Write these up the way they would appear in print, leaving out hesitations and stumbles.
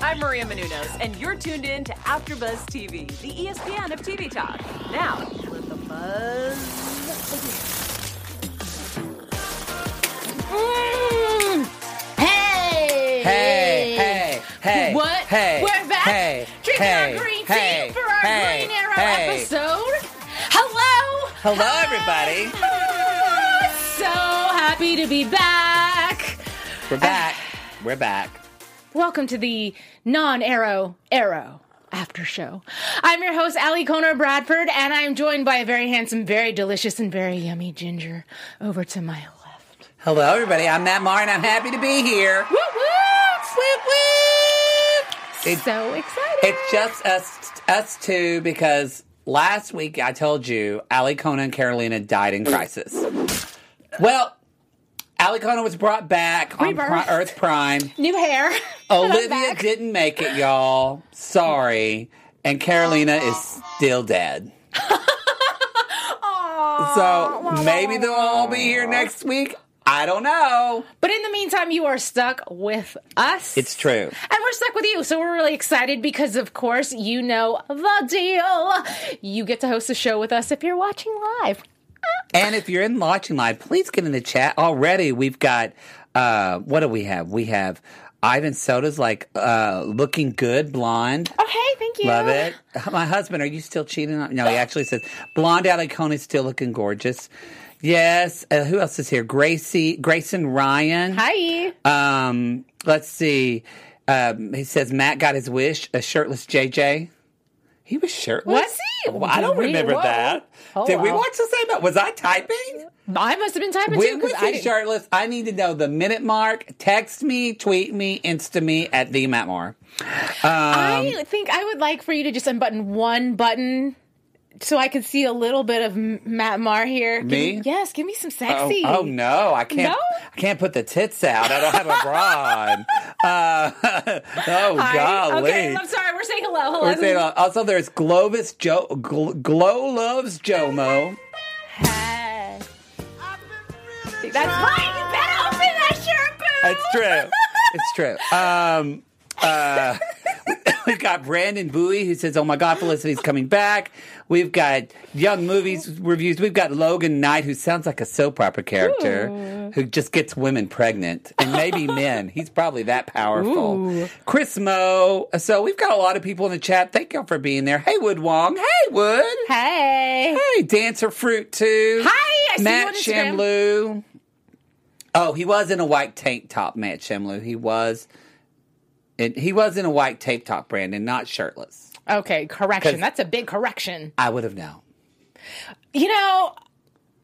I'm Maria Menounos, and you're tuned in to Afterbuzz TV, the ESPN of TV talk. Now, let the buzz begin. Hey! Hey! Hey! Hey! What? Hey! We're back! Hey! Drinking our green tea for our Green Arrow episode. Hello! Hello, everybody! Oh, so happy to be back. We're back. We're back. Welcome to the non-Arrow Arrow after show. I'm your host, Alikona Bradford, and I'm joined by a very handsome, very delicious, and very yummy ginger over to my left. Hello, everybody. I'm Matt Marr, and I'm happy to be here. Woo woo! Woo woo! So excited! It's just us two, because last week I told you Alikona and Carolina died in crisis. Well, Alikona was brought back on Earth Prime. New hair. Olivia didn't make it, y'all. Sorry. And Carolina is still dead. So maybe they'll all be here next week. I don't know. But in the meantime, you are stuck with us. It's true. And we're stuck with you. So we're really excited because, of course, you know the deal. You get to host the show with us if you're watching live. And if you're in watching live, please get in the chat. Already, we've got, what do we have? We have Ivan Soda's, like, looking good, blonde. Oh, hey, thank you. Love it. My husband, are you still cheating on? No, he actually says, blonde Alikona's still looking gorgeous. Yes. Who else is here? Grayson Ryan. Hi. Let's see. He says, Matt got his wish, a shirtless JJ. He was shirtless? Was he? Well, I don't remember that. Oh, did we watch the same? Was I typing? I must have been typing too. When we say shirtless, I need to know the minute mark. Text me, tweet me, Insta me at the Matt Marr. I think I would like for you to just unbutton one button so I could see a little bit of Matt Marr here. Me? Yes, give me some sexy. Oh no, I can't. No? I can't put the tits out. I don't have a bra on. Golly. Okay, I'm sorry. We're saying hello. We're saying hello. Also, there's Glow Loves Jomo. Hey. That's right. You better open that shirt, boo. It's true. It's true. We've got Brandon Bowie, who says, oh my God, Felicity's coming back. We've got Young Movies Reviews. We've got Logan Knight, who sounds like a soap opera character, who just gets women pregnant, and maybe men. He's probably that powerful. Ooh. Chris Moe. So we've got a lot of people in the chat. Thank y'all for being there. Hey, Wood Wong. Hey, Wood. Hey. Hey, Dancer Fruit, too. Hi. I see Matt Shamloo. Oh, he was in a white tank top, Matt Shamloo. He was in a white tank top, Brandon, not shirtless. Okay, correction. That's a big correction. I would have known. You know,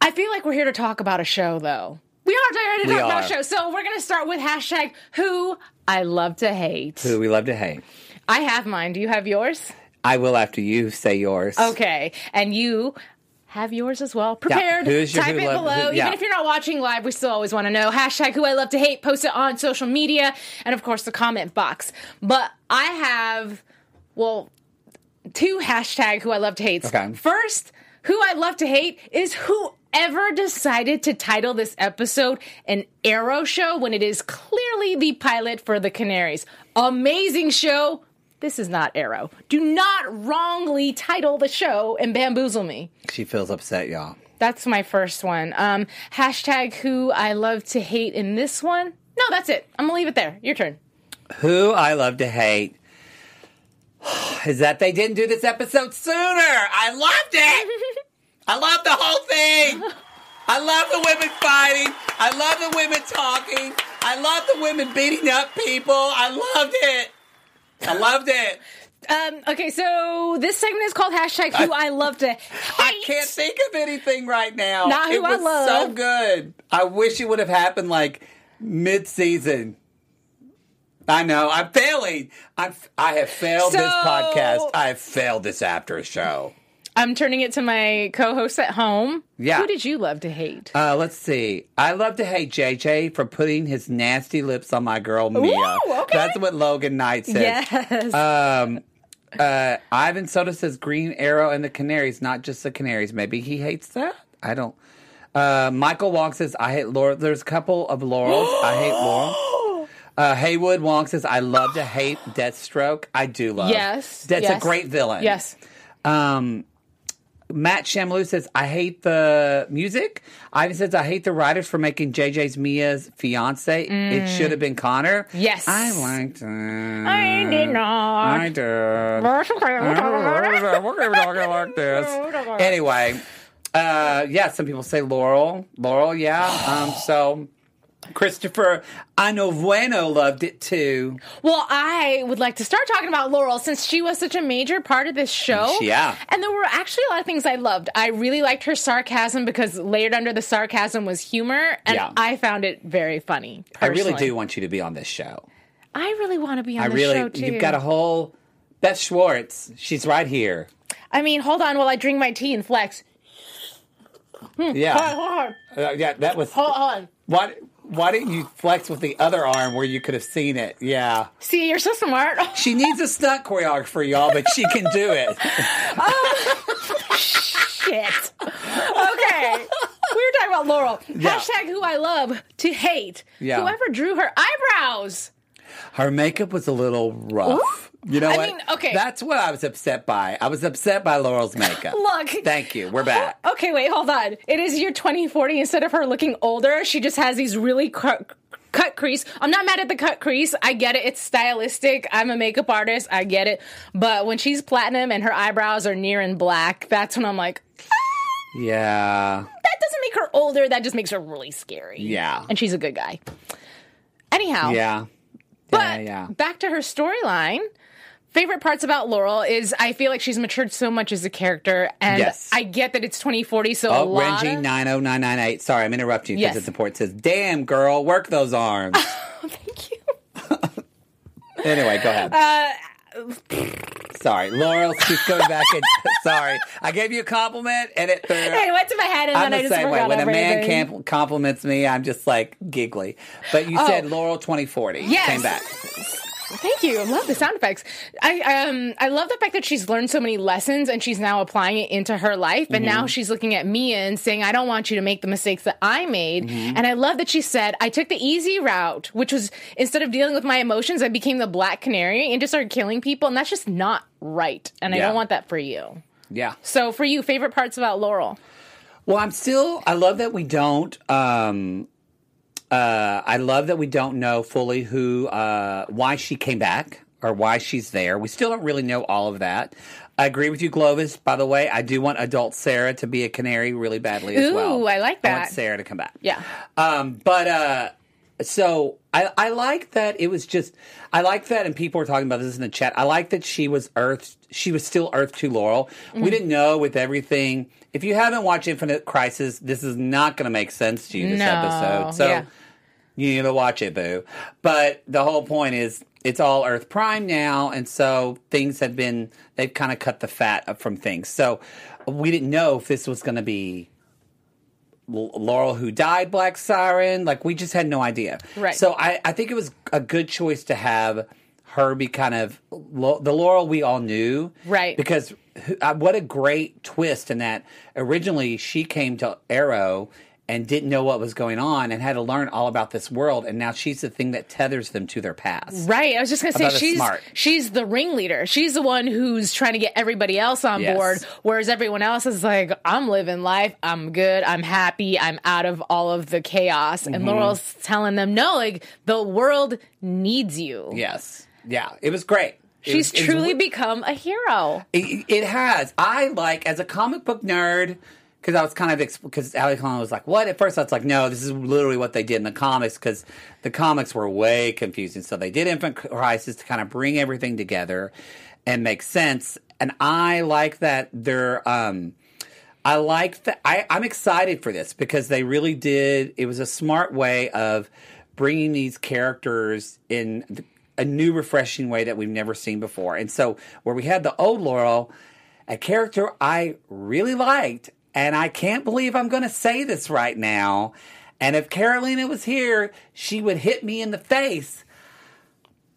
I feel like we're here to talk about a show, though. We are here to talk about a show. So we're going to start with hashtag who I love to hate. Who we love to hate. I have mine. Do you have yours? I will after you say yours. Okay. And you have yours as well. Prepared. Yeah. Type it below. Even if you're not watching live, we still always want to know. Hashtag who I love to hate. Post it on social media. And, of course, the comment box. But I have, two hashtag who I love to hate. Okay. First, who I love to hate is whoever decided to title this episode an Arrow show when it is clearly the pilot for the Canaries. Amazing show. This is not Arrow. Do not wrongly title the show and bamboozle me. She feels upset, y'all. That's my first one. Hashtag who I love to hate in this one. No, that's it. I'm going to leave it there. Your turn. Who I love to hate is that they didn't do this episode sooner. I loved it. I love the whole thing. I love the women fighting. I love the women talking. I love the women beating up people. I loved it. I loved it. Okay, so this segment is called hashtag who I love to hate. I can't think of anything right now. Not who I love. It was so good. I wish it would have happened like mid-season. I know. I'm failing. I have failed this podcast. I have failed this after show. I'm turning it to my co-hosts at home. Yeah. Who did you love to hate? Let's see. I love to hate JJ for putting his nasty lips on my girl, Mia. Ooh, okay. That's what Logan Knight says. Yes. Ivan Soda says Green Arrow and the Canaries, not just the Canaries. Maybe he hates that? I don't. Michael Wong says, I hate Laurel. There's a couple of Laurels. I hate Laurel. Haywood Wong says, I love to hate Deathstroke. I do love. Yes. That's a great villain. Yes. Matt Shamloo says, I hate the music. Ivan says, I hate the writers for making JJ's Mia's fiance. It should have been Connor. Yes. I liked it. I did not. I did. We're talking like this. Anyway, some people say Laurel. Laurel, yeah. So... Christopher Anovueno loved it too. Well, I would like to start talking about Laurel since she was such a major part of this show. Yeah. And there were actually a lot of things I loved. I really liked her sarcasm because layered under the sarcasm was humor. And I found it very funny. Personally. I really do want you to be on this show. I really want to be on this show too. You've got a whole Beth Schwartz. She's right here. I mean, hold on while I drink my tea and flex. Yeah. Hold on. That was... Hold on. What... Why didn't you flex with the other arm where you could have seen it? Yeah. See, you're so smart. She needs a stunt choreographer, y'all, but she can do it. Shit. Okay. We were talking about Laurel. Yeah. Hashtag who I love to hate. Yeah. Whoever drew her eyebrows. Her makeup was a little rough. Ooh. You know what? I mean, okay. That's what I was upset by. I was upset by Laurel's makeup. Look. Thank you. We're back. Okay, wait, hold on. It is year 2040. Instead of her looking older, she just has these really cut crease. I'm not mad at the cut crease. I get it. It's stylistic. I'm a makeup artist. I get it. But when she's platinum and her eyebrows are near and black, that's when I'm like, yeah. That doesn't make her older. That just makes her really scary. Yeah. And she's a good guy. Anyhow. Yeah. But back to her storyline, favorite parts about Laurel is I feel like she's matured so much as a character, and I get that it's 2040, so a lot Renji 90998. Sorry, I'm interrupting you because the support says, damn, girl, work those arms. Thank you. Anyway, go ahead. Sorry, Laurel keeps going back and sorry. I gave you a compliment and it threw. Hey, it went to my head and I'm then the I just same way. When everything. A man compliments me, I'm just like giggly. But you said Laurel 2040. Yes. Came back. Thank you. I love the sound effects. I love the fact that she's learned so many lessons and she's now applying it into her life. And now she's looking at Mia and saying, I don't want you to make the mistakes that I made. Mm-hmm. And I love that she said, I took the easy route, which was instead of dealing with my emotions, I became the Black Canary and just started killing people. And that's just not right. And I don't want that for you. Yeah. So for you, favorite parts about Laurel? Well, I love that we don't... I love that we don't know fully why she came back or why she's there. We still don't really know all of that. I agree with you, Glovis. By the way, I do want adult Sarah to be a canary really badly as well. Ooh, I like that. I want Sarah to come back. Yeah. So I like that it was just, I like that, and people were talking about this in the chat. I like that she was still Earth 2 Laurel. Mm-hmm. We didn't know with everything. If you haven't watched Infinite Crisis, this is not going to make sense to you, this episode. So you need to watch it, boo. But the whole point is it's all Earth Prime now, and so they've kind of cut the fat up from things. So we didn't know if this was going to be Laurel who died, Black Siren. Like, we just had no idea. Right. So I think it was a good choice to have her be kind of the Laurel we all knew. Right. Because... what a great twist in that originally she came to Arrow and didn't know what was going on and had to learn all about this world, and now she's the thing that tethers them to their past. Right. I was just going to say she's the ringleader. She's the one who's trying to get everybody else on board, whereas everyone else is like, I'm living life, I'm good, I'm happy, I'm out of all of the chaos. And Laurel's telling them, no, like, the world needs you. Yes. Yeah. It was great. She's truly become a hero. It has. I like, as a comic book nerd, because I was because Alikona was like, what? At first I was like, no, this is literally what they did in the comics, because the comics were way confusing. So they did Infinite Crisis to kind of bring everything together and make sense. And I like that they're, I like that, I'm excited for this, because they really did, it was a smart way of bringing these characters in a new, refreshing way that we've never seen before. And so where we had the old Laurel, a character I really liked, and I can't believe I'm going to say this right now, and if Carolina was here, she would hit me in the face.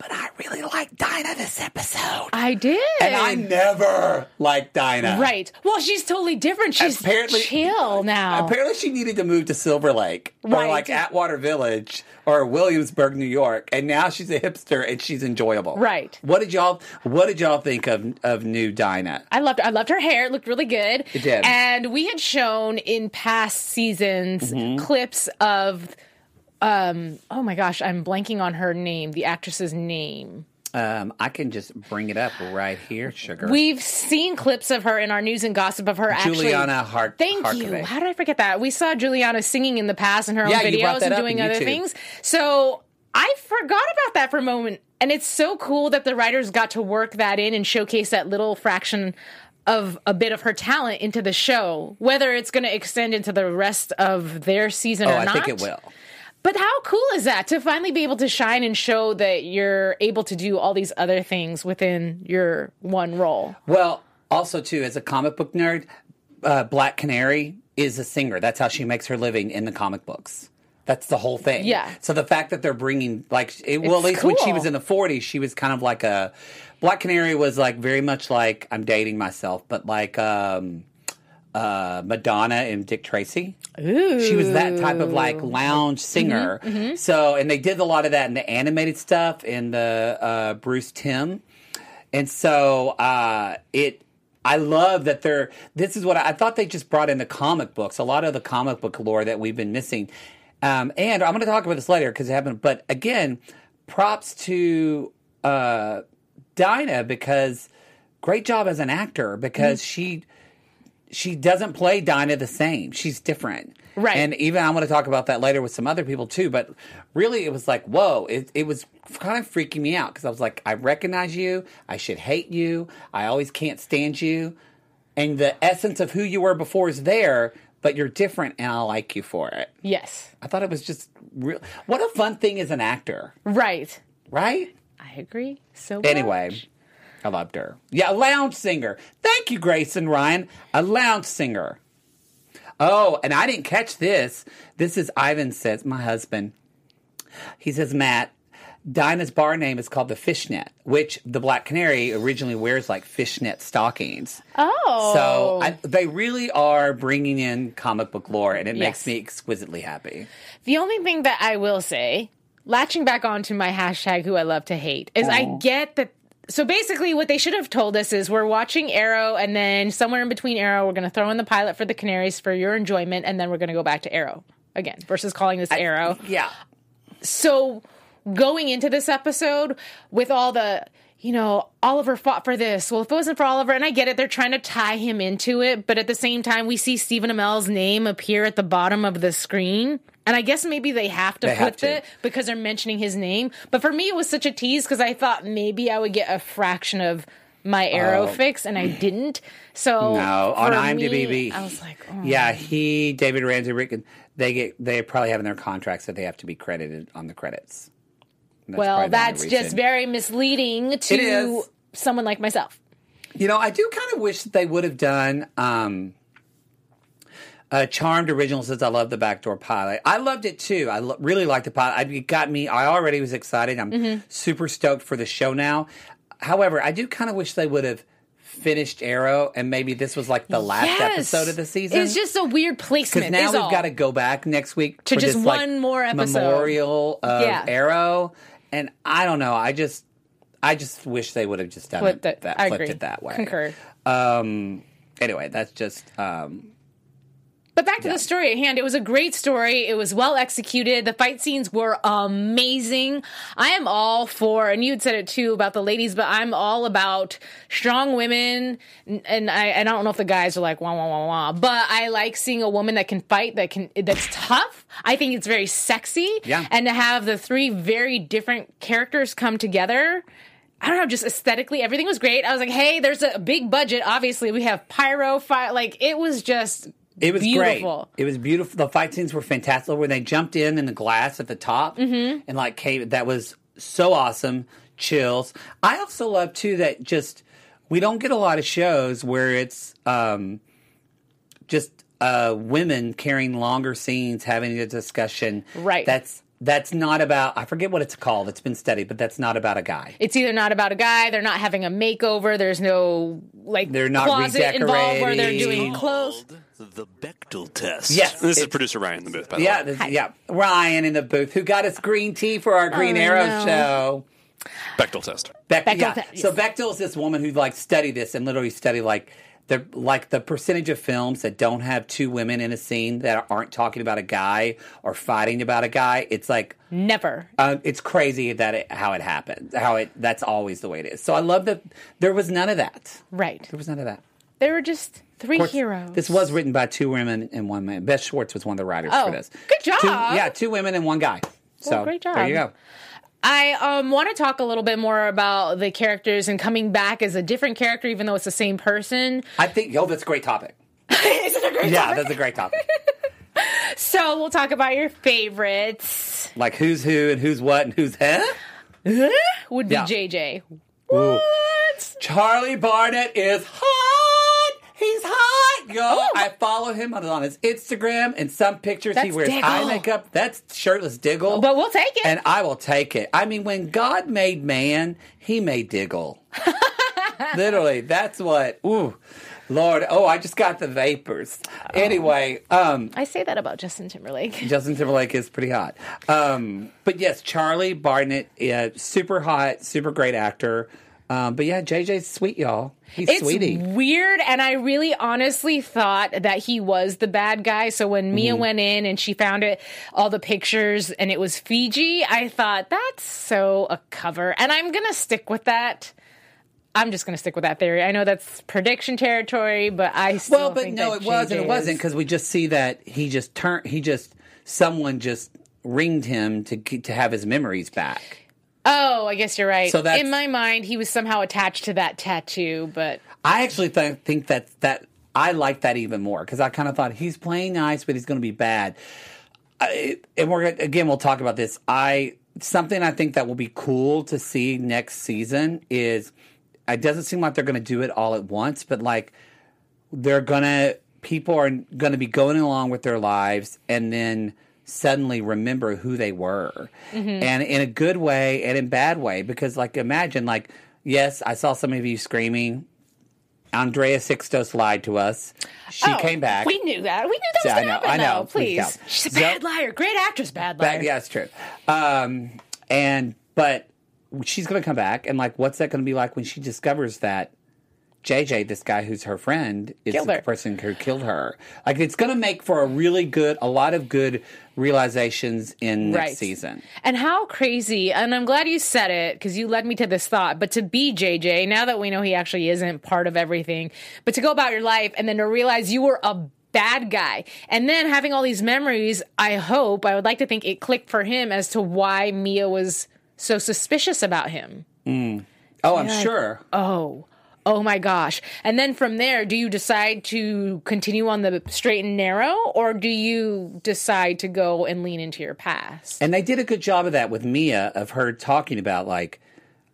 but I really liked Dinah this episode. I did. And I never liked Dinah. Right. Well, she's totally different. She's apparently, chill now. Apparently she needed to move to Silver Lake or like Atwater Village or Williamsburg, New York. And now she's a hipster and she's enjoyable. Right. What did y'all think of new Dinah? I loved her hair. It looked really good. It did. And we had shown in past seasons clips of... oh my gosh, I'm blanking on her name, the actress's name. I can just bring it up right here, sugar. We've seen clips of her in our news and gossip of her Juliana Hart. Thank you. How did I forget that? We saw Juliana singing in the past in her own videos and doing other things. So I forgot about that for a moment. And it's so cool that the writers got to work that in and showcase that little fraction of a bit of her talent into the show, whether it's going to extend into the rest of their season or not. I think it will. But how cool is that to finally be able to shine and show that you're able to do all these other things within your one role? Well, also, too, as a comic book nerd, Black Canary is a singer. That's how she makes her living in the comic books. That's the whole thing. Yeah. So the fact that they're bringing, like, at least when she was in the 40s, she was kind of like a... Black Canary was, like, very much like, I'm dating myself, but like... Madonna and Dick Tracy. Ooh. She was that type of like lounge singer. Mm-hmm. So, and they did a lot of that in the animated stuff in the Bruce Timm. And so I love that this is what I thought they just brought in the comic books, a lot of the comic book lore that we've been missing. And I'm going to talk about this later because it happened. But again, props to Dinah because great job as an actor because she doesn't play Dinah the same. She's different. Right. And even I want to talk about that later with some other people too, but really it was like, whoa, it was kind of freaking me out because I was like, I recognize you. I should hate you. I always can't stand you. And the essence of who you were before is there, but you're different and I like you for it. Yes. I thought it was just real. What a fun thing as an actor. Right. Right? I agree so much. Anyway. I loved her. Yeah, a lounge singer. Thank you, Grayson Ryan. A lounge singer. Oh, and I didn't catch this. This is Ivan says, my husband. He says, Matt, Dinah's bar name is called the Fishnet, which the Black Canary originally wears like fishnet stockings. Oh. So they really are bringing in comic book lore, and it makes me exquisitely happy. The only thing that I will say, latching back onto my hashtag who I love to hate, is I get that. So basically what they should have told us is we're watching Arrow and then somewhere in between Arrow, we're going to throw in the pilot for the Canaries for your enjoyment. And then we're going to go back to Arrow again versus calling this Arrow. Yeah. So going into this episode with all the, you know, Oliver fought for this. Well, if it wasn't for Oliver, and I get it, they're trying to tie him into it. But at the same time, we see Stephen Amell's name appear at the bottom of the screen. And I guess maybe they have to put it because they're mentioning his name. But for me, it was such a tease because I thought maybe I would get a fraction of my Arrow fix, and I didn't. So no, on IMDb, I was like, oh. Yeah, David Ramsey, Rick, they probably have in their contracts that they have to be credited on the credits. Well, that's just very misleading to someone like myself. You know, I do kind of wish that they would have done. Charmed Original says, I love the backdoor pilot. I loved it, too. I really liked the pilot. It got me. I already was excited. I'm super stoked for the show now. However, I do kind of wish they would have finished Arrow, and maybe this was like the last episode of the season. It's just a weird placement. Because now we've got to go back next week to just one more episode. Memorial of Arrow. And I don't know. I just wish they would have just done flipped it that way. Concur. Anyway, that's just... But back to the story at hand. It was a great story. It was well executed. The fight scenes were amazing. I am all for, and you'd said it too about the ladies, but I'm all about strong women. And I don't know if the guys are like, wah, wah, wah, wah. But I like seeing a woman that can fight, that's tough. I think it's very sexy. Yeah. And to have the three very different characters come together... I don't know, just aesthetically, everything was great. I was like, hey, there's a big budget. Obviously, we have pyro fight. Like, it was just beautiful. Great. It was beautiful. The fight scenes were fantastic. When they jumped in the glass at the top and, like, came, that was so awesome. Chills. I also love, too, that just we don't get a lot of shows where it's just women carrying longer scenes, having a discussion. Right. That's That's not about, I forget what it's called. It's been studied, but that's not about a guy. It's either not about a guy. They're not having a makeover. There's no, like, they're not closet involved where they're doing clothes. The Bechdel test. Yes. This is producer Ryan in the booth, by the way. Yeah. Ryan in the booth, who got us green tea for our Green Arrow show. Bechdel test. Bechdel test. So Bechdel is this woman who, like, studied this and literally studied, like the percentage of films that don't have two women in a scene that aren't talking about a guy or fighting about a guy. It's like never. It's crazy that how it happens. That's always the way it is. So I love that there was none of that. Right. There was none of that. There were just three heroes. This was written by two women and one man. Beth Schwartz was one of the writers for this. Good job. Two women and one guy. So great job. There you go. I want to talk a little bit more about the characters and coming back as a different character, even though it's the same person. I think, that's a great topic. Is it a great topic? Yeah, that's a great topic. So we'll talk about your favorites. Like who's who and who's what and who's would be JJ. What? Ooh. Charlie Barnet is hot. He's hot, yo. Oh. I follow him on his Instagram, and some pictures he wears eye makeup. That's shirtless Diggle. But we'll take it. And I will take it. I mean, when God made man, he made Diggle. Literally, that's what. Ooh, Lord. Oh, I just got the vapors. Anyway. I say that about Justin Timberlake. Justin Timberlake is pretty hot. But yes, Charlie Barnet, super hot, super great actor. But yeah, JJ's sweet, y'all. He's sweetie. It's weird, and I really honestly thought that he was the bad guy. So when Mia went in and she found all the pictures, and it was Fiji, I thought, that's so a cover. And I'm going to stick with that. I'm just going to stick with that theory. I know that's prediction territory, but I still think that it was, and it wasn't, because we just see that he just turned, someone just ringed him to have his memories back. Oh, I guess you're right. So in my mind, he was somehow attached to that tattoo, but... I actually think that I like that even more, because I kind of thought, he's playing nice, but he's going to be bad. We'll talk about this. Something I think that will be cool to see next season is... It doesn't seem like they're going to do it all at once, but, like, people are going to be going along with their lives, and then... suddenly remember who they were, and in a good way and in a bad way, because imagine, yes, I saw some of you screaming, Andrea Sixtos lied to us. She came back. We knew that was going to happen. I know. Please. She's a bad liar. Great actress, bad liar. Yeah, it's true. But she's going to come back, and what's that going to be like when she discovers that JJ, this guy who's her friend, is the person who killed her. It's going to make for a lot of good realizations in next season. And how crazy, and I'm glad you said it, because you led me to this thought, but to be JJ, now that we know he actually isn't part of everything, but to go about your life and then to realize you were a bad guy. And then having all these memories, I would like to think it clicked for him as to why Mia was so suspicious about him. Mm. Oh, I'm sure. Oh my gosh. And then from there, do you decide to continue on the straight and narrow, or do you decide to go and lean into your past? And they did a good job of that with Mia, of her talking about,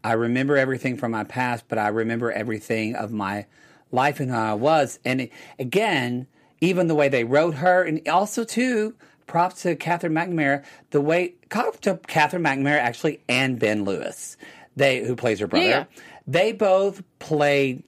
I remember everything from my past, but I remember everything of my life and how I was. And again, even the way they wrote her, and also, too, props to Katherine McNamara, actually, and Ben Lewis, who plays her brother. Yeah. They both played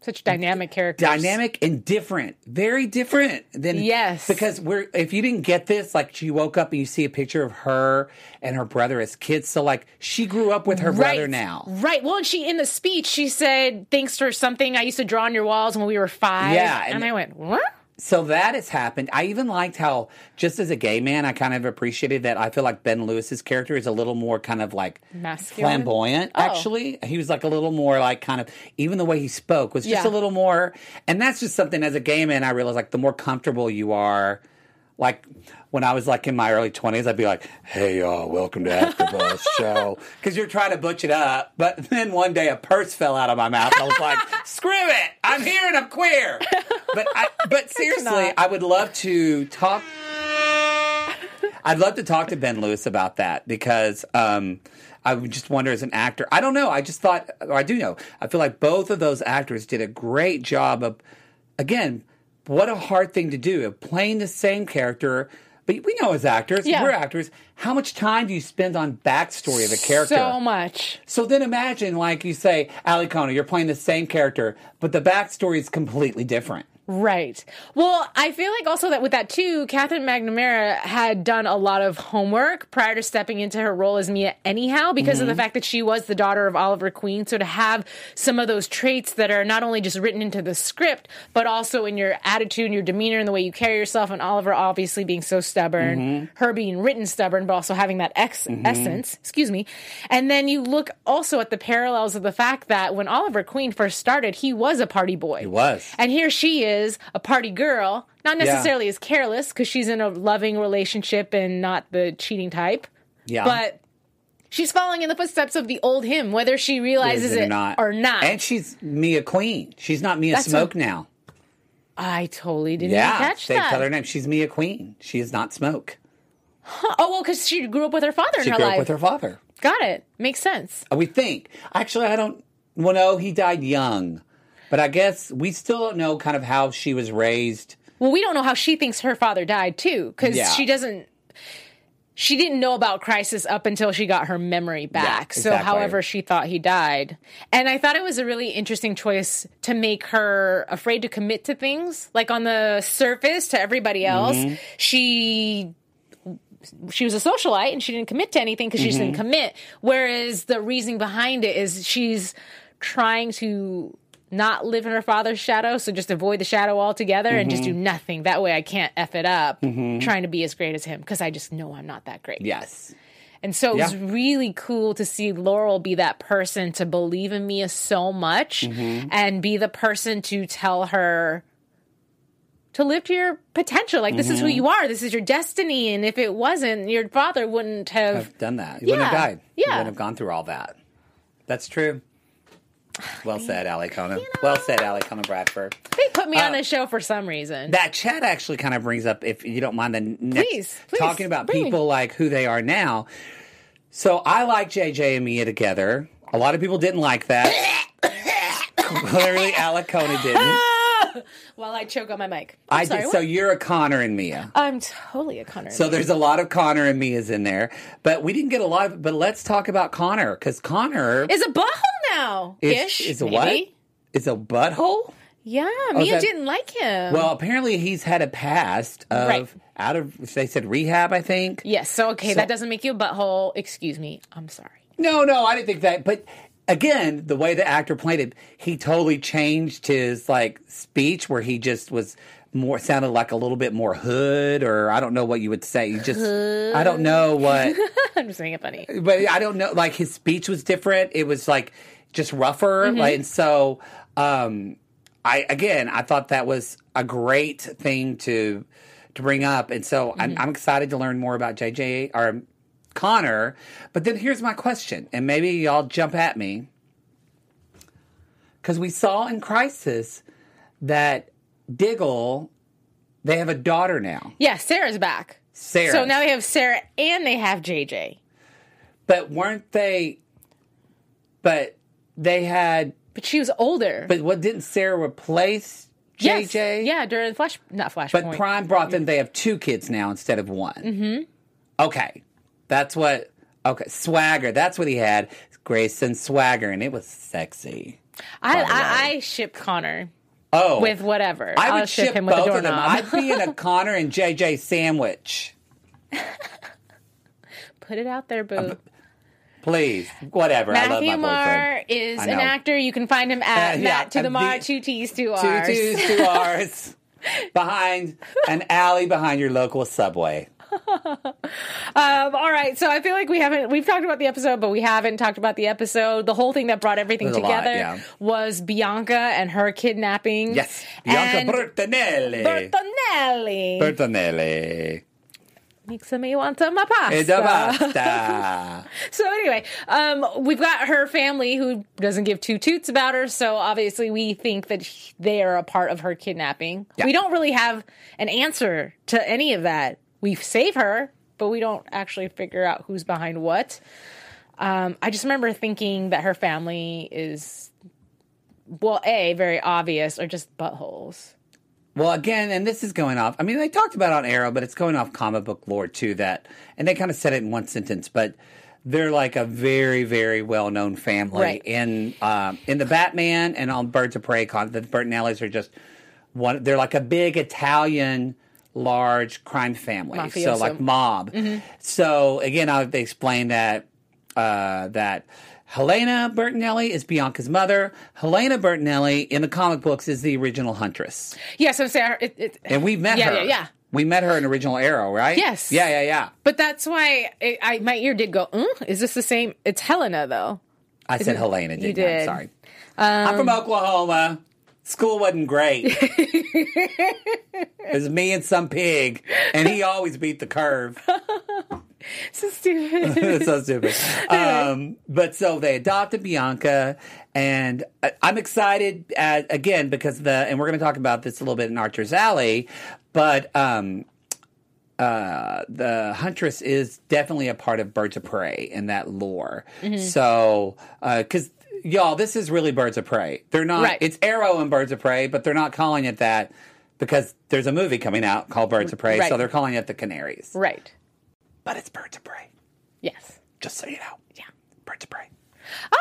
such dynamic characters. Dynamic and different. Very different. Yes. Because if you didn't get this, she woke up and you see a picture of her and her brother as kids. So, she grew up with her brother now. Right. Well, and in the speech, she said, thanks for something I used to draw on your walls when we were 5. Yeah. And I went, what? So that has happened. I even liked how, just as a gay man, I kind of appreciated that. I feel like Ben Lewis's character is a little more kind of masculine? Flamboyant, actually. He was a little more kind of, even the way he spoke was just a little more. And that's just something as a gay man, I realized the more comfortable you are. When I was in my early 20s, I'd be hey, y'all, welcome to Afterbuzz show. Because you're trying to butch it up. But then one day a purse fell out of my mouth. And I was screw it. I'm here and I'm queer. But seriously, I would love to talk. I'd love to talk to Ben Lewis about that, because I would just wonder as an actor. I don't know. I just thought, or I do know. I feel like both of those actors did a great job of, again, what a hard thing to do, of playing the same character, But we know as actors, yeah. We're actors, how much time do you spend on backstory of a character? So much. So then imagine, like you say, Alikona, you're playing the same character, but the backstory is completely different. Right. Well, I feel like also that with that, too, Katherine McNamara had done a lot of homework prior to stepping into her role as Mia anyhow, because of the fact that she was the daughter of Oliver Queen. So to have some of those traits that are not only just written into the script, but also in your attitude and your demeanor and the way you carry yourself, and Oliver obviously being so stubborn, her being written stubborn, but also having that essence, And then you look also at the parallels of the fact that when Oliver Queen first started, he was a party boy. He was. And here she is. A party girl, not necessarily as careless, because she's in a loving relationship and not the cheating type. Yeah. But she's following in the footsteps of the old him, whether she realizes it or not. And she's Mia Queen. She's not Mia Smoke now. I totally didn't catch that. They tell her name. She's Mia Queen. She is not Smoke. Huh. Oh, well, because she grew up with her father in her life. She grew up with her father. Got it. Makes sense. We think. Actually, I don't... Well, no, he died young. But I guess we still don't know kind of how she was raised. Well, we don't know how she thinks her father died, too, because she doesn't... She didn't know about Crisis up until she got her memory back. Yeah, exactly. So however she thought he died. And I thought it was a really interesting choice to make her afraid to commit to things. Like, on the surface, to everybody else, she was a socialite, and she didn't commit to anything because she just didn't commit. Whereas the reasoning behind it is she's trying to... not live in her father's shadow, so just avoid the shadow altogether and just do nothing. That way I can't F it up trying to be as great as him, because I just know I'm not that great. Yes. And so it was really cool to see Laurel be that person to believe in Mia so much and be the person to tell her to live to your potential. Like, this is who you are. This is your destiny. And if it wasn't, your father wouldn't have done that. He wouldn't have died. Yeah. He wouldn't have gone through all that. That's true. Well said, Alikona. You know, well said, Alikona Bradford. They put me on the show for some reason. That chat actually kind of brings up, if you don't mind, the next... Please, talking about people like who they are now. So I like JJ and Mia together. A lot of people didn't like that. Clearly, Alikona didn't. While I choke on my mic. I'm sorry, so you're a Connor and Mia. I'm totally a Connor. So there's a lot of Connor and Mia's in there. But we didn't get a lot of... But let's talk about Connor, because Connor... is a butthole. Is a what? Is a butthole? Yeah, Mia didn't like him. Well, apparently he's had a past of they said rehab, I think. Yes, so that doesn't make you a butthole. Excuse me, I'm sorry. No, I didn't think that. But again, the way the actor played it, he totally changed his speech, where he just was more sounded like a little bit more hood, or I don't know what you would say. You just hood. I don't know what. I'm just making it funny. But I don't know. Like, his speech was different. It was just rougher, and so I thought that was a great thing to bring up, and so I'm excited to learn more about JJ or Connor. But then here's my question, and maybe y'all jump at me, because we saw in Crisis that Diggle, they have a daughter now. Yeah, Sarah's back. Sarah. So now they have Sarah and they have JJ. But weren't they? But she was older. But didn't Sarah replace JJ? Yes. Yeah, during Flashpoint. But Prime brought them, they have two kids now instead of one. Mm-hmm. Okay. Swagger. That's what he had. Grayson Swagger, and it was sexy. I ship Connor. Oh. With whatever. I'll ship him with a doorknob. I'd be in a Connor and JJ sandwich. Put it out there, boo. Please, whatever. Matthew Marr is an actor. You can find him at Matt to the Marr, two T's, two R's. Two T's, two R's. Behind an alley behind your local Subway. All right, so I feel like we've talked about the episode, but we haven't talked about the episode. The whole thing that brought everything together was Bianca and her kidnapping. Yes, Bianca Bertinelli. Bertinelli. Makes me want some pasta. It's a pasta. So anyway, we've got her family who doesn't give two toots about her. So obviously we think that they are a part of her kidnapping. Yeah. We don't really have an answer to any of that. We save her, but we don't actually figure out who's behind what. I just remember thinking that her family is, very obvious, or just buttholes. Well, again, and this is going off. I mean, they talked about it on Arrow, but it's going off comic book lore too. That, and they kind of said it in one sentence, but they're like a very, very well-known family in the Batman and on Birds of Prey. The Bertinellis are just one. They're like a big Italian, large crime family. Mafioso. So like mob. Mm-hmm. So again, they explained that that Helena Bertinelli is Bianca's mother. Helena Bertinelli in the comic books is the original Huntress. Yeah, so Sarah, and we met her. Yeah. We met her in original Arrow, right? Yes. Yeah. But that's why my ear did go, is this the same? It's Helena, though. I said Helena, didn't I? Sorry. I'm from Oklahoma. School wasn't great. It was me and some pig, and he always beat the curve. So stupid. But so they adopted Bianca, and I'm excited, again, because and we're going to talk about this a little bit in Archer's Alley, but the Huntress is definitely a part of Birds of Prey in that lore. Mm-hmm. So, because, y'all, this is really Birds of Prey. They're not, it's Arrow and Birds of Prey, but they're not calling it that because there's a movie coming out called Birds of Prey, so they're calling it the Canaries. Right. But it's Birds of Prey. Yes. Just so you know. Yeah. Birds of Prey.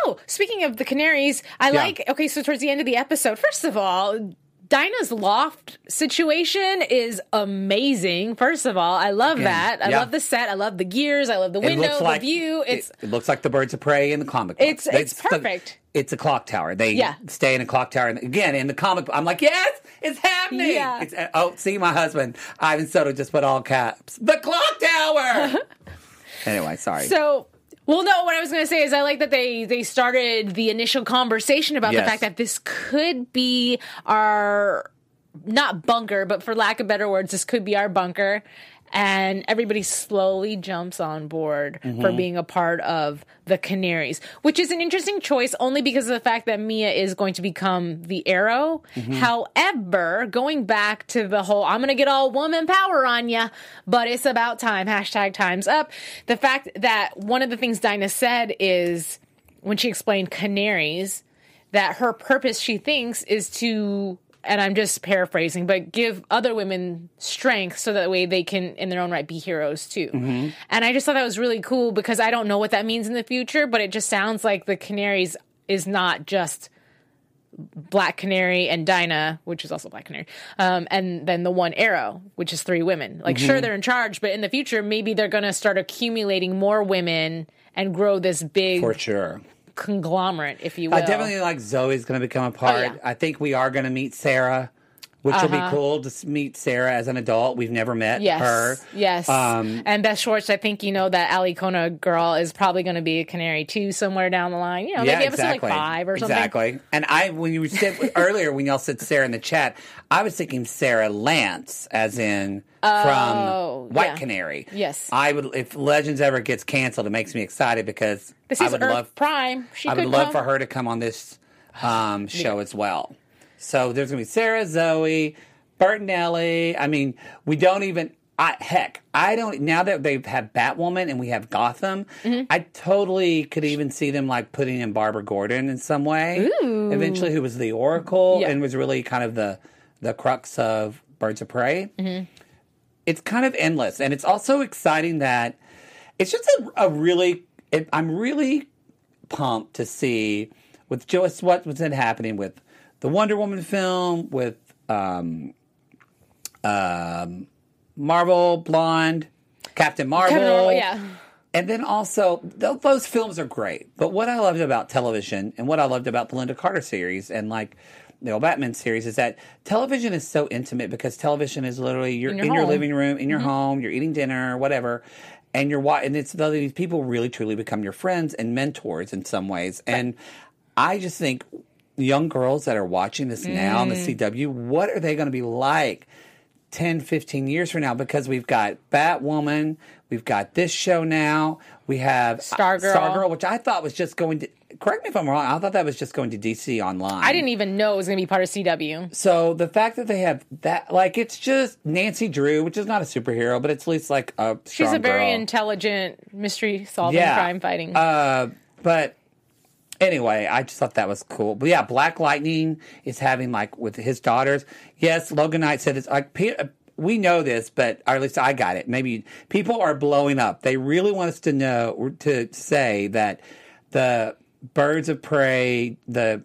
Oh, speaking of the Canaries, so towards the end of the episode, first of all, Dinah's loft situation is amazing. First of all, I love that. I love the set. I love the gears. I love the window, the view. It looks like the Birds of Prey in the comic book. It's perfect. It's a clock tower. They stay in a clock tower. And again, in the comic book, I'm like, yes, it's happening. Yeah. See, my husband, Ivan Soto, just put all caps. The clock tower! Anyway, sorry. So, what I was going to say is I like that they started the initial conversation about the fact that this could be our, not bunker, but for lack of better words, this could be our bunker. And everybody slowly jumps on board for being a part of the Canaries, which is an interesting choice only because of the fact that Mia is going to become the Arrow. Mm-hmm. However, going back to the whole, I'm going to get all woman power on ya, but it's about time, #TimesUp. The fact that one of the things Dinah said is, when she explained Canaries, that her purpose, she thinks, is to... and I'm just paraphrasing, but give other women strength so that way they can, in their own right, be heroes too. Mm-hmm. And I just thought that was really cool because I don't know what that means in the future, but it just sounds like the Canaries is not just Black Canary and Dinah, which is also Black Canary, and then the one Arrow, which is 3 women. Like, sure, they're in charge, but in the future, maybe they're going to start accumulating more women and grow this big... For sure. conglomerate, if you will. I definitely like Zoe's going to become a part. Oh, yeah. I think we are going to meet Sarah, which will be cool to meet Sarah as an adult. We've never met her. Yes. And Beth Schwartz, I think, you know, that Alikona girl is probably going to be a Canary too somewhere down the line. You know, maybe episode like 5 or something. Exactly. And when you said earlier, when y'all said Sarah in the chat, I was thinking Sarah Lance, as in from White Canary. Yes. I would, if Legends ever gets canceled, it makes me excited because this is Earth Prime. I would love for her to come on this show as well. So there's going to be Sarah, Zoe, Bertinelli. I mean, we don't even... now that they've had Batwoman and we have Gotham, I totally could even see them like putting in Barbara Gordon in some way. Ooh. Eventually, who was the Oracle and was really kind of the crux of Birds of Prey. Mm-hmm. It's kind of endless. And it's also exciting that... It's just I'm really pumped to see with just what's been happening with the Wonder Woman film, with Marvel, Blonde, Captain Marvel. And then also, those films are great. But what I loved about television and what I loved about the Linda Carter series and like the old Batman series is that television is so intimate because television is literally you're in your living room, in your home, you're eating dinner, whatever. And you're watching, and it's these people really truly become your friends and mentors in some ways. And I just think, young girls that are watching this now on the CW, what are they going to be like 10, 15 years from now? Because we've got Batwoman, we've got this show now, we have Stargirl, which I thought was just going to, correct me if I'm wrong, I thought that was just going to DC Online. I didn't even know it was going to be part of CW. So the fact that they have that, like, it's just Nancy Drew, which is not a superhero, but it's at least like a strong girl. She's a very intelligent, mystery-solving, crime-fighting. But... Anyway, I just thought that was cool. But yeah, Black Lightning is having, like, with his daughters. Yes, Logan Knight said it's like, we know this, but, or at least I got it. Maybe people are blowing up. They really want us to know, to say that the Birds of Prey, the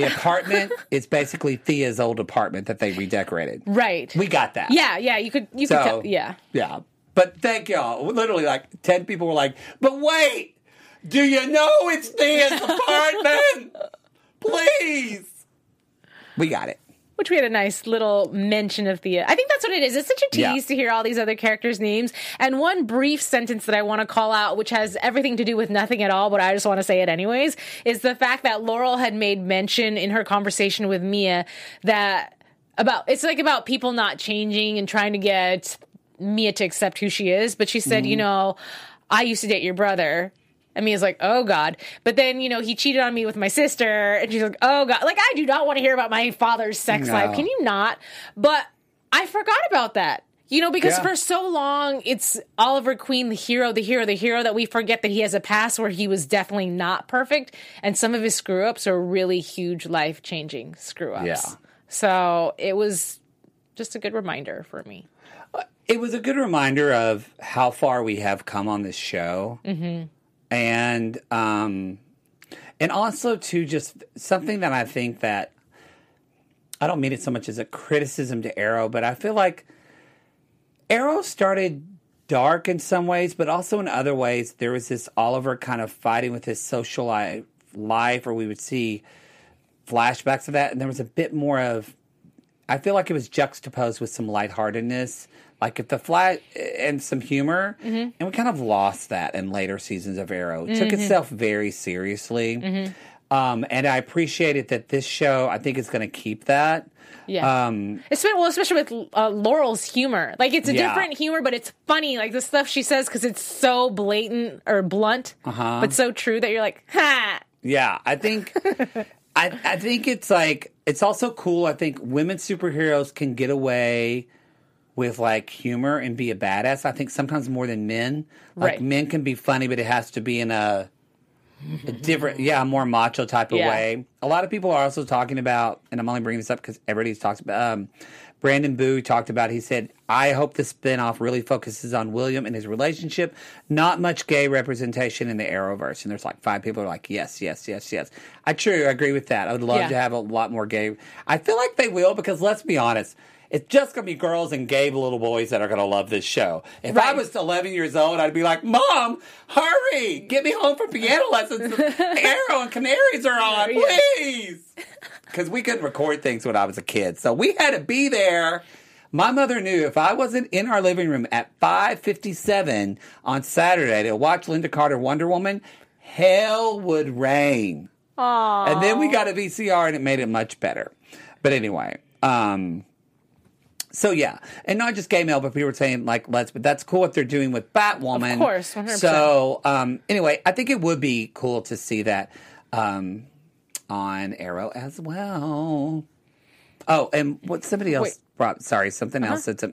apartment is basically Thea's old apartment that they redecorated. Right. We got that. Yeah, you could tell, yeah. Yeah. But thank y'all. Literally, like, 10 people were like, but wait, do you know it's Thea's apartment? Please. We got it. Which we had a nice little mention of Thea. I think that's what it is. It's such a tease to hear all these other characters' names. And one brief sentence that I want to call out, which has everything to do with nothing at all, but I just want to say it anyways, is the fact that Laurel had made mention in her conversation with Mia that about people not changing and trying to get Mia to accept who she is. But she said, you know, I used to date your brother. And Mia's like, oh, God. But then, you know, he cheated on me with my sister. And she's like, oh, God. Like, I do not want to hear about my father's sex life. Can you not? But I forgot about that. You know, because for so long, it's Oliver Queen, the hero, that we forget that he has a past where he was definitely not perfect. And some of his screw-ups are really huge, life-changing screw-ups. Yeah. So it was just a good reminder for me. It was a good reminder of how far we have come on this show. Mm-hmm. And also, too, just something that I think that, I don't mean it so much as a criticism to Arrow, but I feel like Arrow started dark in some ways, but also in other ways, there was this Oliver kind of fighting with his social life, or we would see flashbacks of that, and there was a bit more of, I feel like it was juxtaposed with some lightheartedness. Like, if the Flash and some humor, and we kind of lost that in later seasons of Arrow. It took itself very seriously. Mm-hmm. And I appreciated that this show, I think, is going to keep that. Yeah. Especially with Laurel's humor. Like, it's a different humor, but it's funny. Like, the stuff she says, because it's so blatant or blunt, but so true that you're like, ha! Yeah, I think... I think it's, like, it's also cool. I think women superheroes can get away with, like, humor and be a badass. I think sometimes more than men. Like, men can be funny, but it has to be in a different, more macho type of way. A lot of people are also talking about, and I'm only bringing this up because everybody's talked about, Brandon Bowie talked about, he said, I hope the spinoff really focuses on William and his relationship. Not much gay representation in the Arrowverse. And there's like 5 people who are like, yes. I truly agree with that. I would love to have a lot more gay. I feel like they will, because let's be honest, it's just going to be girls and gay little boys that are going to love this show. If I was 11 years old, I'd be like, Mom, hurry, get me home from piano lessons. Arrow and Canaries are on, please. Because we couldn't record things when I was a kid, so we had to be there. My mother knew if I wasn't in our living room at 5:57 on Saturday to watch Linda Carter Wonder Woman, hell would rain. Aww. And then we got a VCR, and it made it much better. But anyway, so, yeah. And not just gay male, but people were saying, like, let's... But that's cool what they're doing with Batwoman. Of course, 100%. So, anyway, I think it would be cool to see that on Arrow as well. Oh, and what somebody else brought... Sorry, something else. That's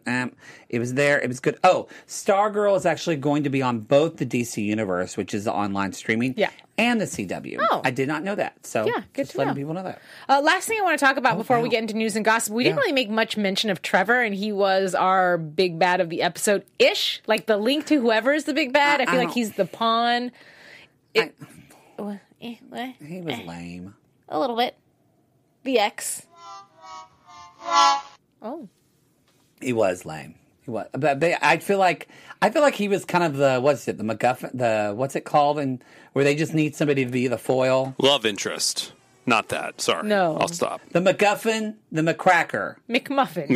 it was there. It was good. Oh, Stargirl is actually going to be on both the DC Universe, which is the online streaming, and the CW. Oh. I did not know that. So, yeah, good just letting people know that. Last thing I want to talk about before we get into news and gossip, we didn't really make much mention of Trevor, and he was our big bad of the episode-ish. Like, the link to whoever is the big bad. I feel like he's the pawn. He was lame. A little bit. The ex. Oh. He was lame. He was. But I feel like he was kind of the MacGuffin, what's it called, and where they just need somebody to be the foil. Love interest. Not that. Sorry. No. I'll stop. The MacGuffin, the McCracker. McMuffin.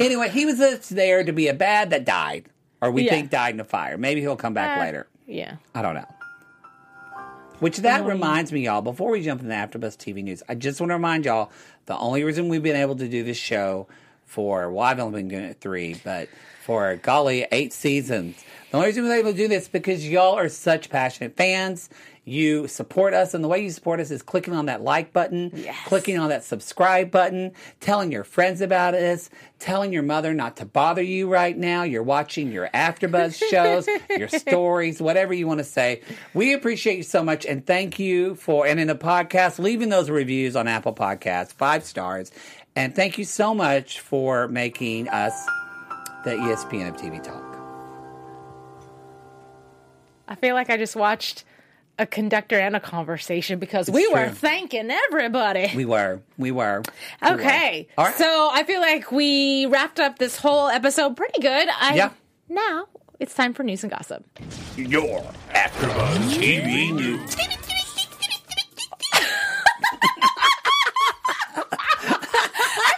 Anyway, he was there to be a bad that died. Or we think died in a fire. Maybe he'll come back later. Yeah. I don't know. Which that reminds me, y'all, before we jump into the AfterBuzz TV news, I just want to remind y'all, the only reason we've been able to do this show for, well, I've only been doing it 3, but for, golly, 8 seasons. The only reason we're able to do this is because y'all are such passionate fans. You support us, and the way you support us is clicking on that like button, yes, clicking on that subscribe button, telling your friends about us, telling your mother not to bother you right now. You're watching your Afterbuzz shows, your stories, whatever you want to say. We appreciate you so much, and thank you for, and in the podcast, leaving those reviews on Apple Podcasts, 5 stars. And thank you so much for making us the ESPN of TV Talk. I feel like I just watched a conductor and a conversation, because it's we were thanking everybody. We were. Okay. All right. So I feel like we wrapped up this whole episode pretty good. Now it's time for news and gossip. Your AfterBuzz TV news. I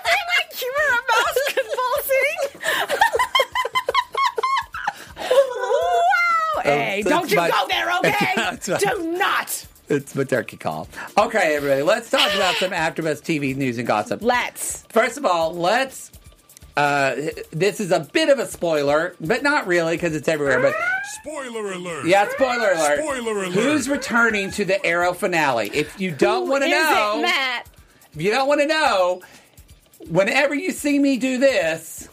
feel like you were a mouse convulsing. Wow. Hey, don't you go there. Okay, do not. It's my turkey call. Okay, everybody, let's talk about some AfterBuzz TV news and gossip. Let's. First of all, let's. This is a bit of a spoiler, but not really because it's everywhere. But spoiler alert! Yeah, spoiler alert. Spoiler alert. Who's returning to the Arrow finale? If you don't want to know, is it Matt? If you don't want to know, whenever you see me do this,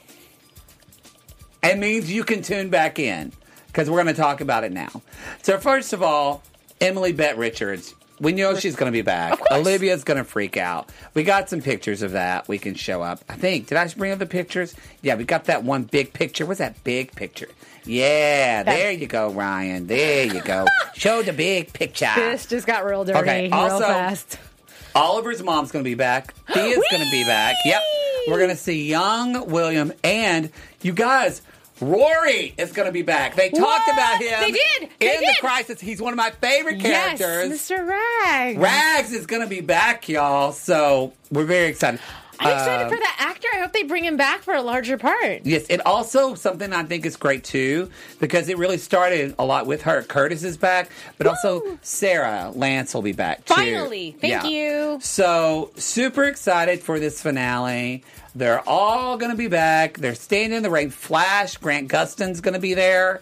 it means you can tune back in, because we're going to talk about it now. So first of all, Emily Bett Richards. We know she's going to be back. Olivia's going to freak out. We got some pictures of that we can show up. I think. Did I bring up the pictures? Yeah, we got that one big picture. What's that big picture? Yeah, there you go, Ryan. There you go. Show the big picture. This just got real dirty real fast. Oliver's mom's going to be back. Thea's going to be back. Yep. We're going to see young William. And you guys, Rory is going to be back. They talked about him. They did. The Crisis. He's one of my favorite characters. Yes, Mr. Rags. Rags is going to be back, y'all. So we're very excited. I'm excited for that actor. I hope they bring him back for a larger part. Yes, and also something I think is great, too, because it really started a lot with her. Curtis is back, but also Sarah Lance will be back, too. Finally. Thank you. So super excited for this finale. They're all going to be back. They're staying in the rain. Flash, Grant Gustin's going to be there.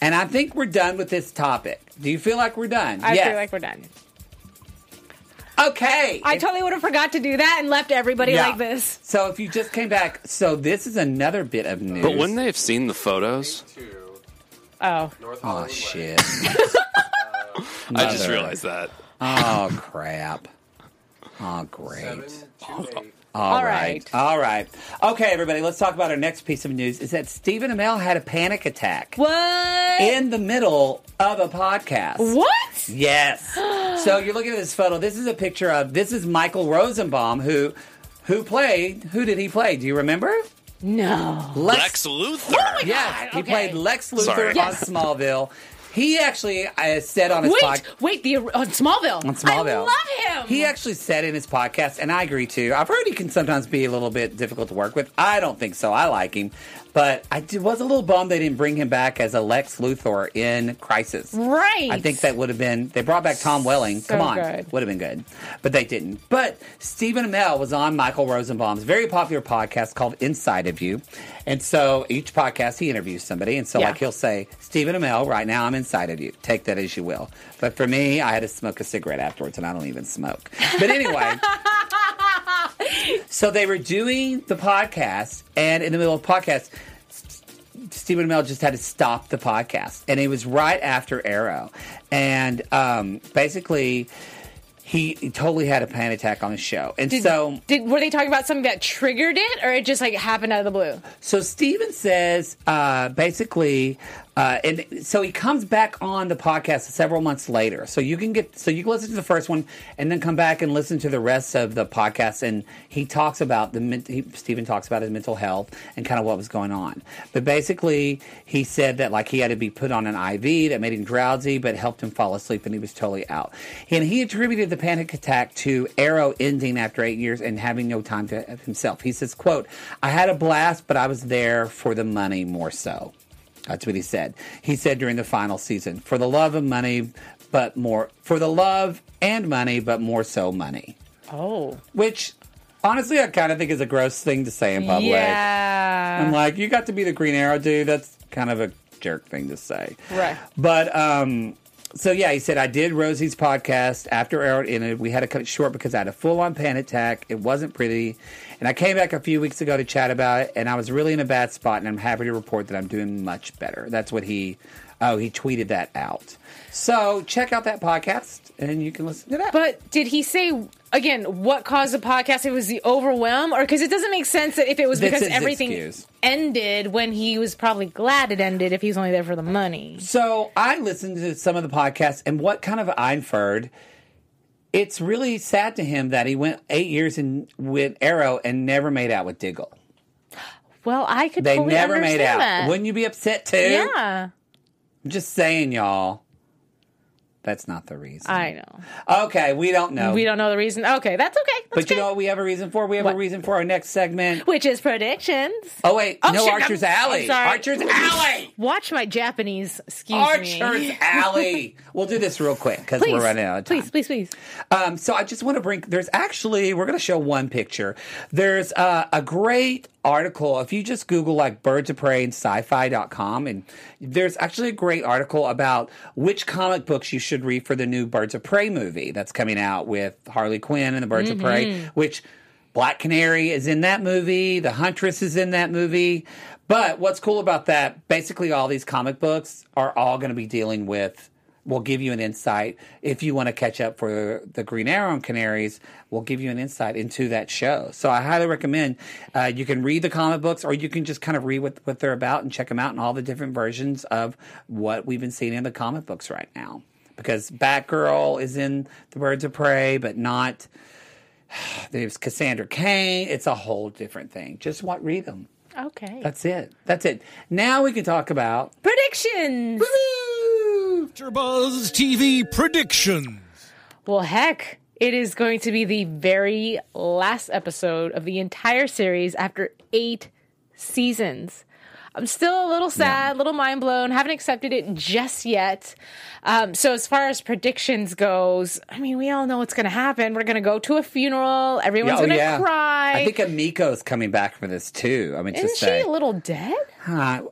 And I think we're done with this topic. Do you feel like we're done? I feel like we're done. Okay. I totally would have forgot to do that and left everybody like this. So if you just came back, so this is another bit of news. But wouldn't they have seen the photos? Oh. Oh, shit. I just realized that. Oh, crap. Oh, great. 728. All right. Okay, everybody, let's talk about our next piece of news, is that Stephen Amell had a panic attack. What? In the middle of a podcast. What? Yes. So you're looking at this photo. This is a picture of, this is Michael Rosenbaum, who did he play? Do you remember? No. Lex Luthor. Oh my God. Yes, he played Lex Luthor on Smallville. He actually said on his podcast... on Smallville. On Smallville. I love him. He actually said in his podcast, and I agree too, I've heard he can sometimes be a little bit difficult to work with. I don't think so. I like him. But I was a little bummed they didn't bring him back as a Lex Luthor in Crisis. Right. I think that would have been... They brought back Tom Welling. So Come on. Would have been good. But they didn't. But Stephen Amell was on Michael Rosenbaum's very popular podcast called Inside of You. And so each podcast, he interviews somebody. And so like he'll say, Stephen Amell, right now I'm inside of you. Take that as you will. But for me, I had to smoke a cigarette afterwards, and I don't even smoke. But anyway... So they were doing the podcast, and in the middle of the podcast, Stephen Amell just had to stop the podcast. And it was right after Arrow. And basically... He totally had a panic attack on his show. And were they talking about something that triggered it, or it just like happened out of the blue? So Steven says, and so he comes back on the podcast several months later. So you can listen to the first one and then come back and listen to the rest of the podcast. And he talks about Steven talks about his mental health and kind of what was going on. But basically he said that like he had to be put on an IV that made him drowsy, but helped him fall asleep, and he was totally out. And he attributed the panic attack to Arrow ending after 8 years and having no time to himself. He says, quote, I had a blast, but I was there for the money more so. That's what he said. He said during the final season, for the love and money, but more so money. Oh. Which Honestly, I kind of think it's a gross thing to say in public. Yeah. I'm like, you got to be the Green Arrow dude. That's kind of a jerk thing to say. Right. But, so yeah, he said, I did Rosie's podcast after Arrow ended. We had to cut it short because I had a full-on panic attack. It wasn't pretty. And I came back a few weeks ago to chat about it, and I was really in a bad spot, and I'm happy to report that I'm doing much better. That's what he tweeted that out. So check out that podcast, and you can listen to that. But did he say, again, what caused the podcast? It was the overwhelm? Or because it doesn't make sense that if it was because everything ended when he was probably glad it ended if he was only there for the money. So I listened to some of the podcasts, and what kind of I inferred, it's really sad to him that he went 8 years in with Arrow and never made out with Diggle. Well, I could totally understand that. They never made out. Wouldn't you be upset, too? Yeah. I'm just saying, y'all. That's not the reason. I know. Okay, we don't know. We don't know the reason. Okay, that's okay. That's but you good. Know what we have a reason for? We have a reason for our next segment. Which is predictions. Oh, wait. Oh, no, shit, Archer's Alley. Archer's Alley. Watch my Japanese. Excuse me. Archer's Alley. We'll do this real quick because we're running out of time. Please. So I just want to bring, we're going to show one picture. There's a great article. If you just Google like Birds of Prey and sci-fi.com, and there's actually a great article about which comic books you should read for the new Birds of Prey movie that's coming out with Harley Quinn and the Birds of Prey, which Black Canary is in that movie, the Huntress is in that movie. But what's cool about that, basically all these comic books are all going to be dealing with, we'll give you an insight. If you want to catch up for the Green Arrow and Canaries, we'll give you an insight into that show. So I highly recommend you can read the comic books, or you can just kind of read what they're about and check them out and all the different versions of what we've been seeing in the comic books right now. Because Batgirl is in the Birds of Prey, but not... There's Cassandra Cain. It's a whole different thing. Just read them. Okay. That's it. Now we can talk about... predictions! Woo-hoo! AfterBuzz TV predictions. Well, heck, it is going to be the very last episode of the entire series after 8 seasons. I'm still a little sad, a little mind blown. Haven't accepted it just yet. So as far as predictions goes, I mean, we all know what's going to happen. We're going to go to a funeral. Everyone's going to cry. I think Amiko's coming back for this too. I mean, isn't she a little dead?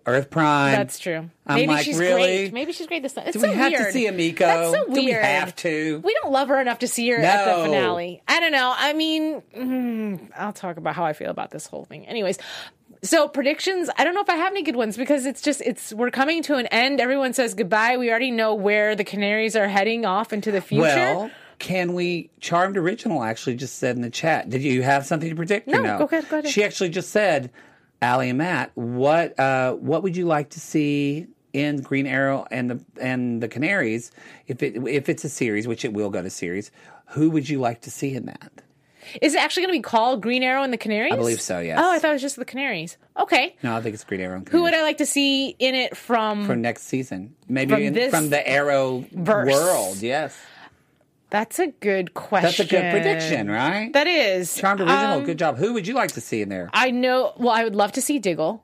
Earth Prime. That's true. Maybe she's great. Maybe she's great this time. Do we have to see Amiko? That's so weird. Do we have to? We don't love her enough to see her at the finale. I don't know. I mean, I'll talk about how I feel about this whole thing. Anyways. So predictions, I don't know if I have any good ones because it's we're coming to an end. Everyone says goodbye. We already know where the Canaries are heading off into the future. Well, Charmed Original actually just said in the chat, did you have something to predict? No? Go ahead. She actually just said, Allie and Matt, what would you like to see in Green Arrow and the Canaries if it's a series, which it will go to series, who would you like to see in that? Is it actually going to be called Green Arrow and the Canaries? I believe so, yes. Oh, I thought it was just the Canaries. Okay. No, I think it's Green Arrow and Canaries. Who would I like to see in it from... from next season. Maybe from the Arrow world, yes. That's a good question. That's a good prediction, right? That is. Charmed Original, good job. Who would you like to see in there? I would love to see Diggle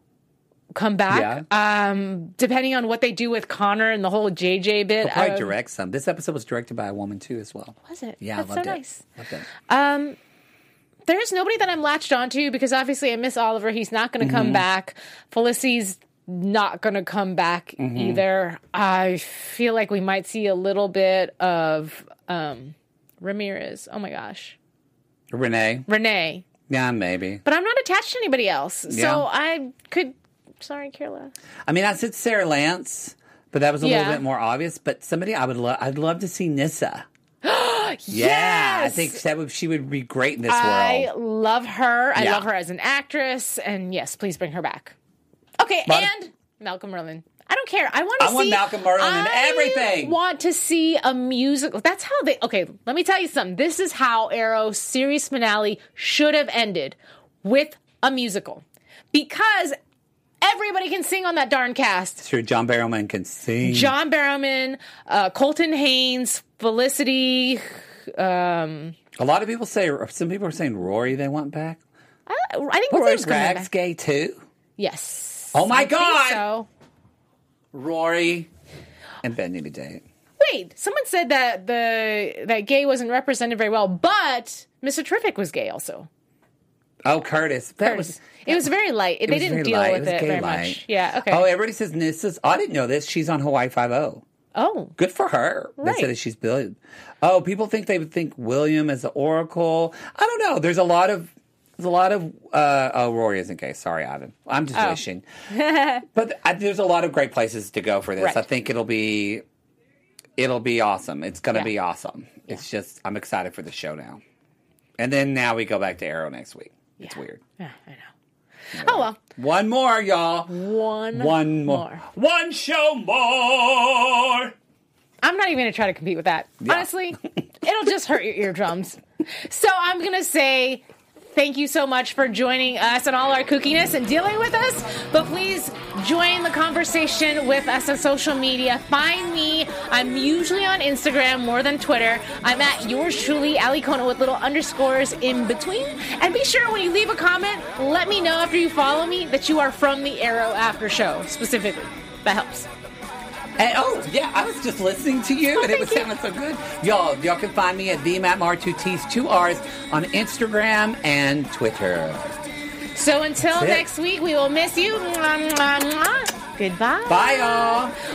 come back. Yeah. Depending on what they do with Connor and the whole JJ bit. He'll probably direct some. This episode was directed by a woman, too, as well. Was it? Yeah, I loved it. That's so nice. There's nobody that I'm latched onto because obviously I miss Oliver. He's not going to come back. Felicity's not going to come back either. I feel like we might see a little bit of Ramirez. Oh my gosh. Renee. Yeah, maybe. But I'm not attached to anybody else. Yeah. So I could... Sorry, Carla. I mean, I said Sarah Lance, but that was a little bit more obvious. But somebody I'd love to see Nyssa. Yeah, I think she would be great in this world. I love her. I love her as an actress. And yes, please bring her back. Okay, and Malcolm Merlyn. I don't care. I want Malcolm Merlyn in everything. I want to see a musical. That's how they... Okay, let me tell you something. This is how Arrow's series finale should have ended. With a musical. Because... everybody can sing on that darn cast. It's true. John Barrowman can sing. Colton Haynes, Felicity. A lot of people say, some people are saying Rory they want back. I think Rory's Rags gay too. Yes. Oh my God. So. Rory and Ben need a date. Wait, someone said that gay wasn't represented very well, but Mr. Terrific was gay also. Oh, Curtis. It was very light. They didn't deal with it very much. Yeah, okay. Oh, everybody says, this is, I didn't know this. She's on Hawaii Five-0. Oh. Good for her. Right. They said that she's brilliant. Oh, people think they would think William is the Oracle. I don't know. There's a lot of... Rory isn't gay. Sorry, Ivan. I'm just wishing. But there's a lot of great places to go for this. Right. I think it'll be awesome. It's going to be awesome. Yeah. It's just, I'm excited for the show now. And then now we go back to Arrow next week. Yeah. It's weird. Yeah, I know. You know. Oh, well. One more, y'all. One more. One show more. I'm not even going to try to compete with that. Yeah. Honestly, it'll just hurt your eardrums. So I'm going to say... Thank you so much for joining us and all our kookiness and dealing with us. But please join the conversation with us on social media. Find me. I'm usually on Instagram more than Twitter. I'm at yours truly, Alikona, with little underscores in between. And be sure when you leave a comment, let me know after you follow me that you are from the Arrow After Show specifically. That helps. And, I was just listening to you, and it was sounding so good. Y'all can find me at the Matt Marr, 2 T's, 2 R's, on Instagram and Twitter. So until next week, we will miss you. Mwah, mwah, mwah. Goodbye. Bye,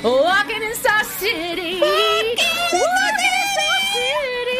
y'all. Walking in Star City. Walking in Star City.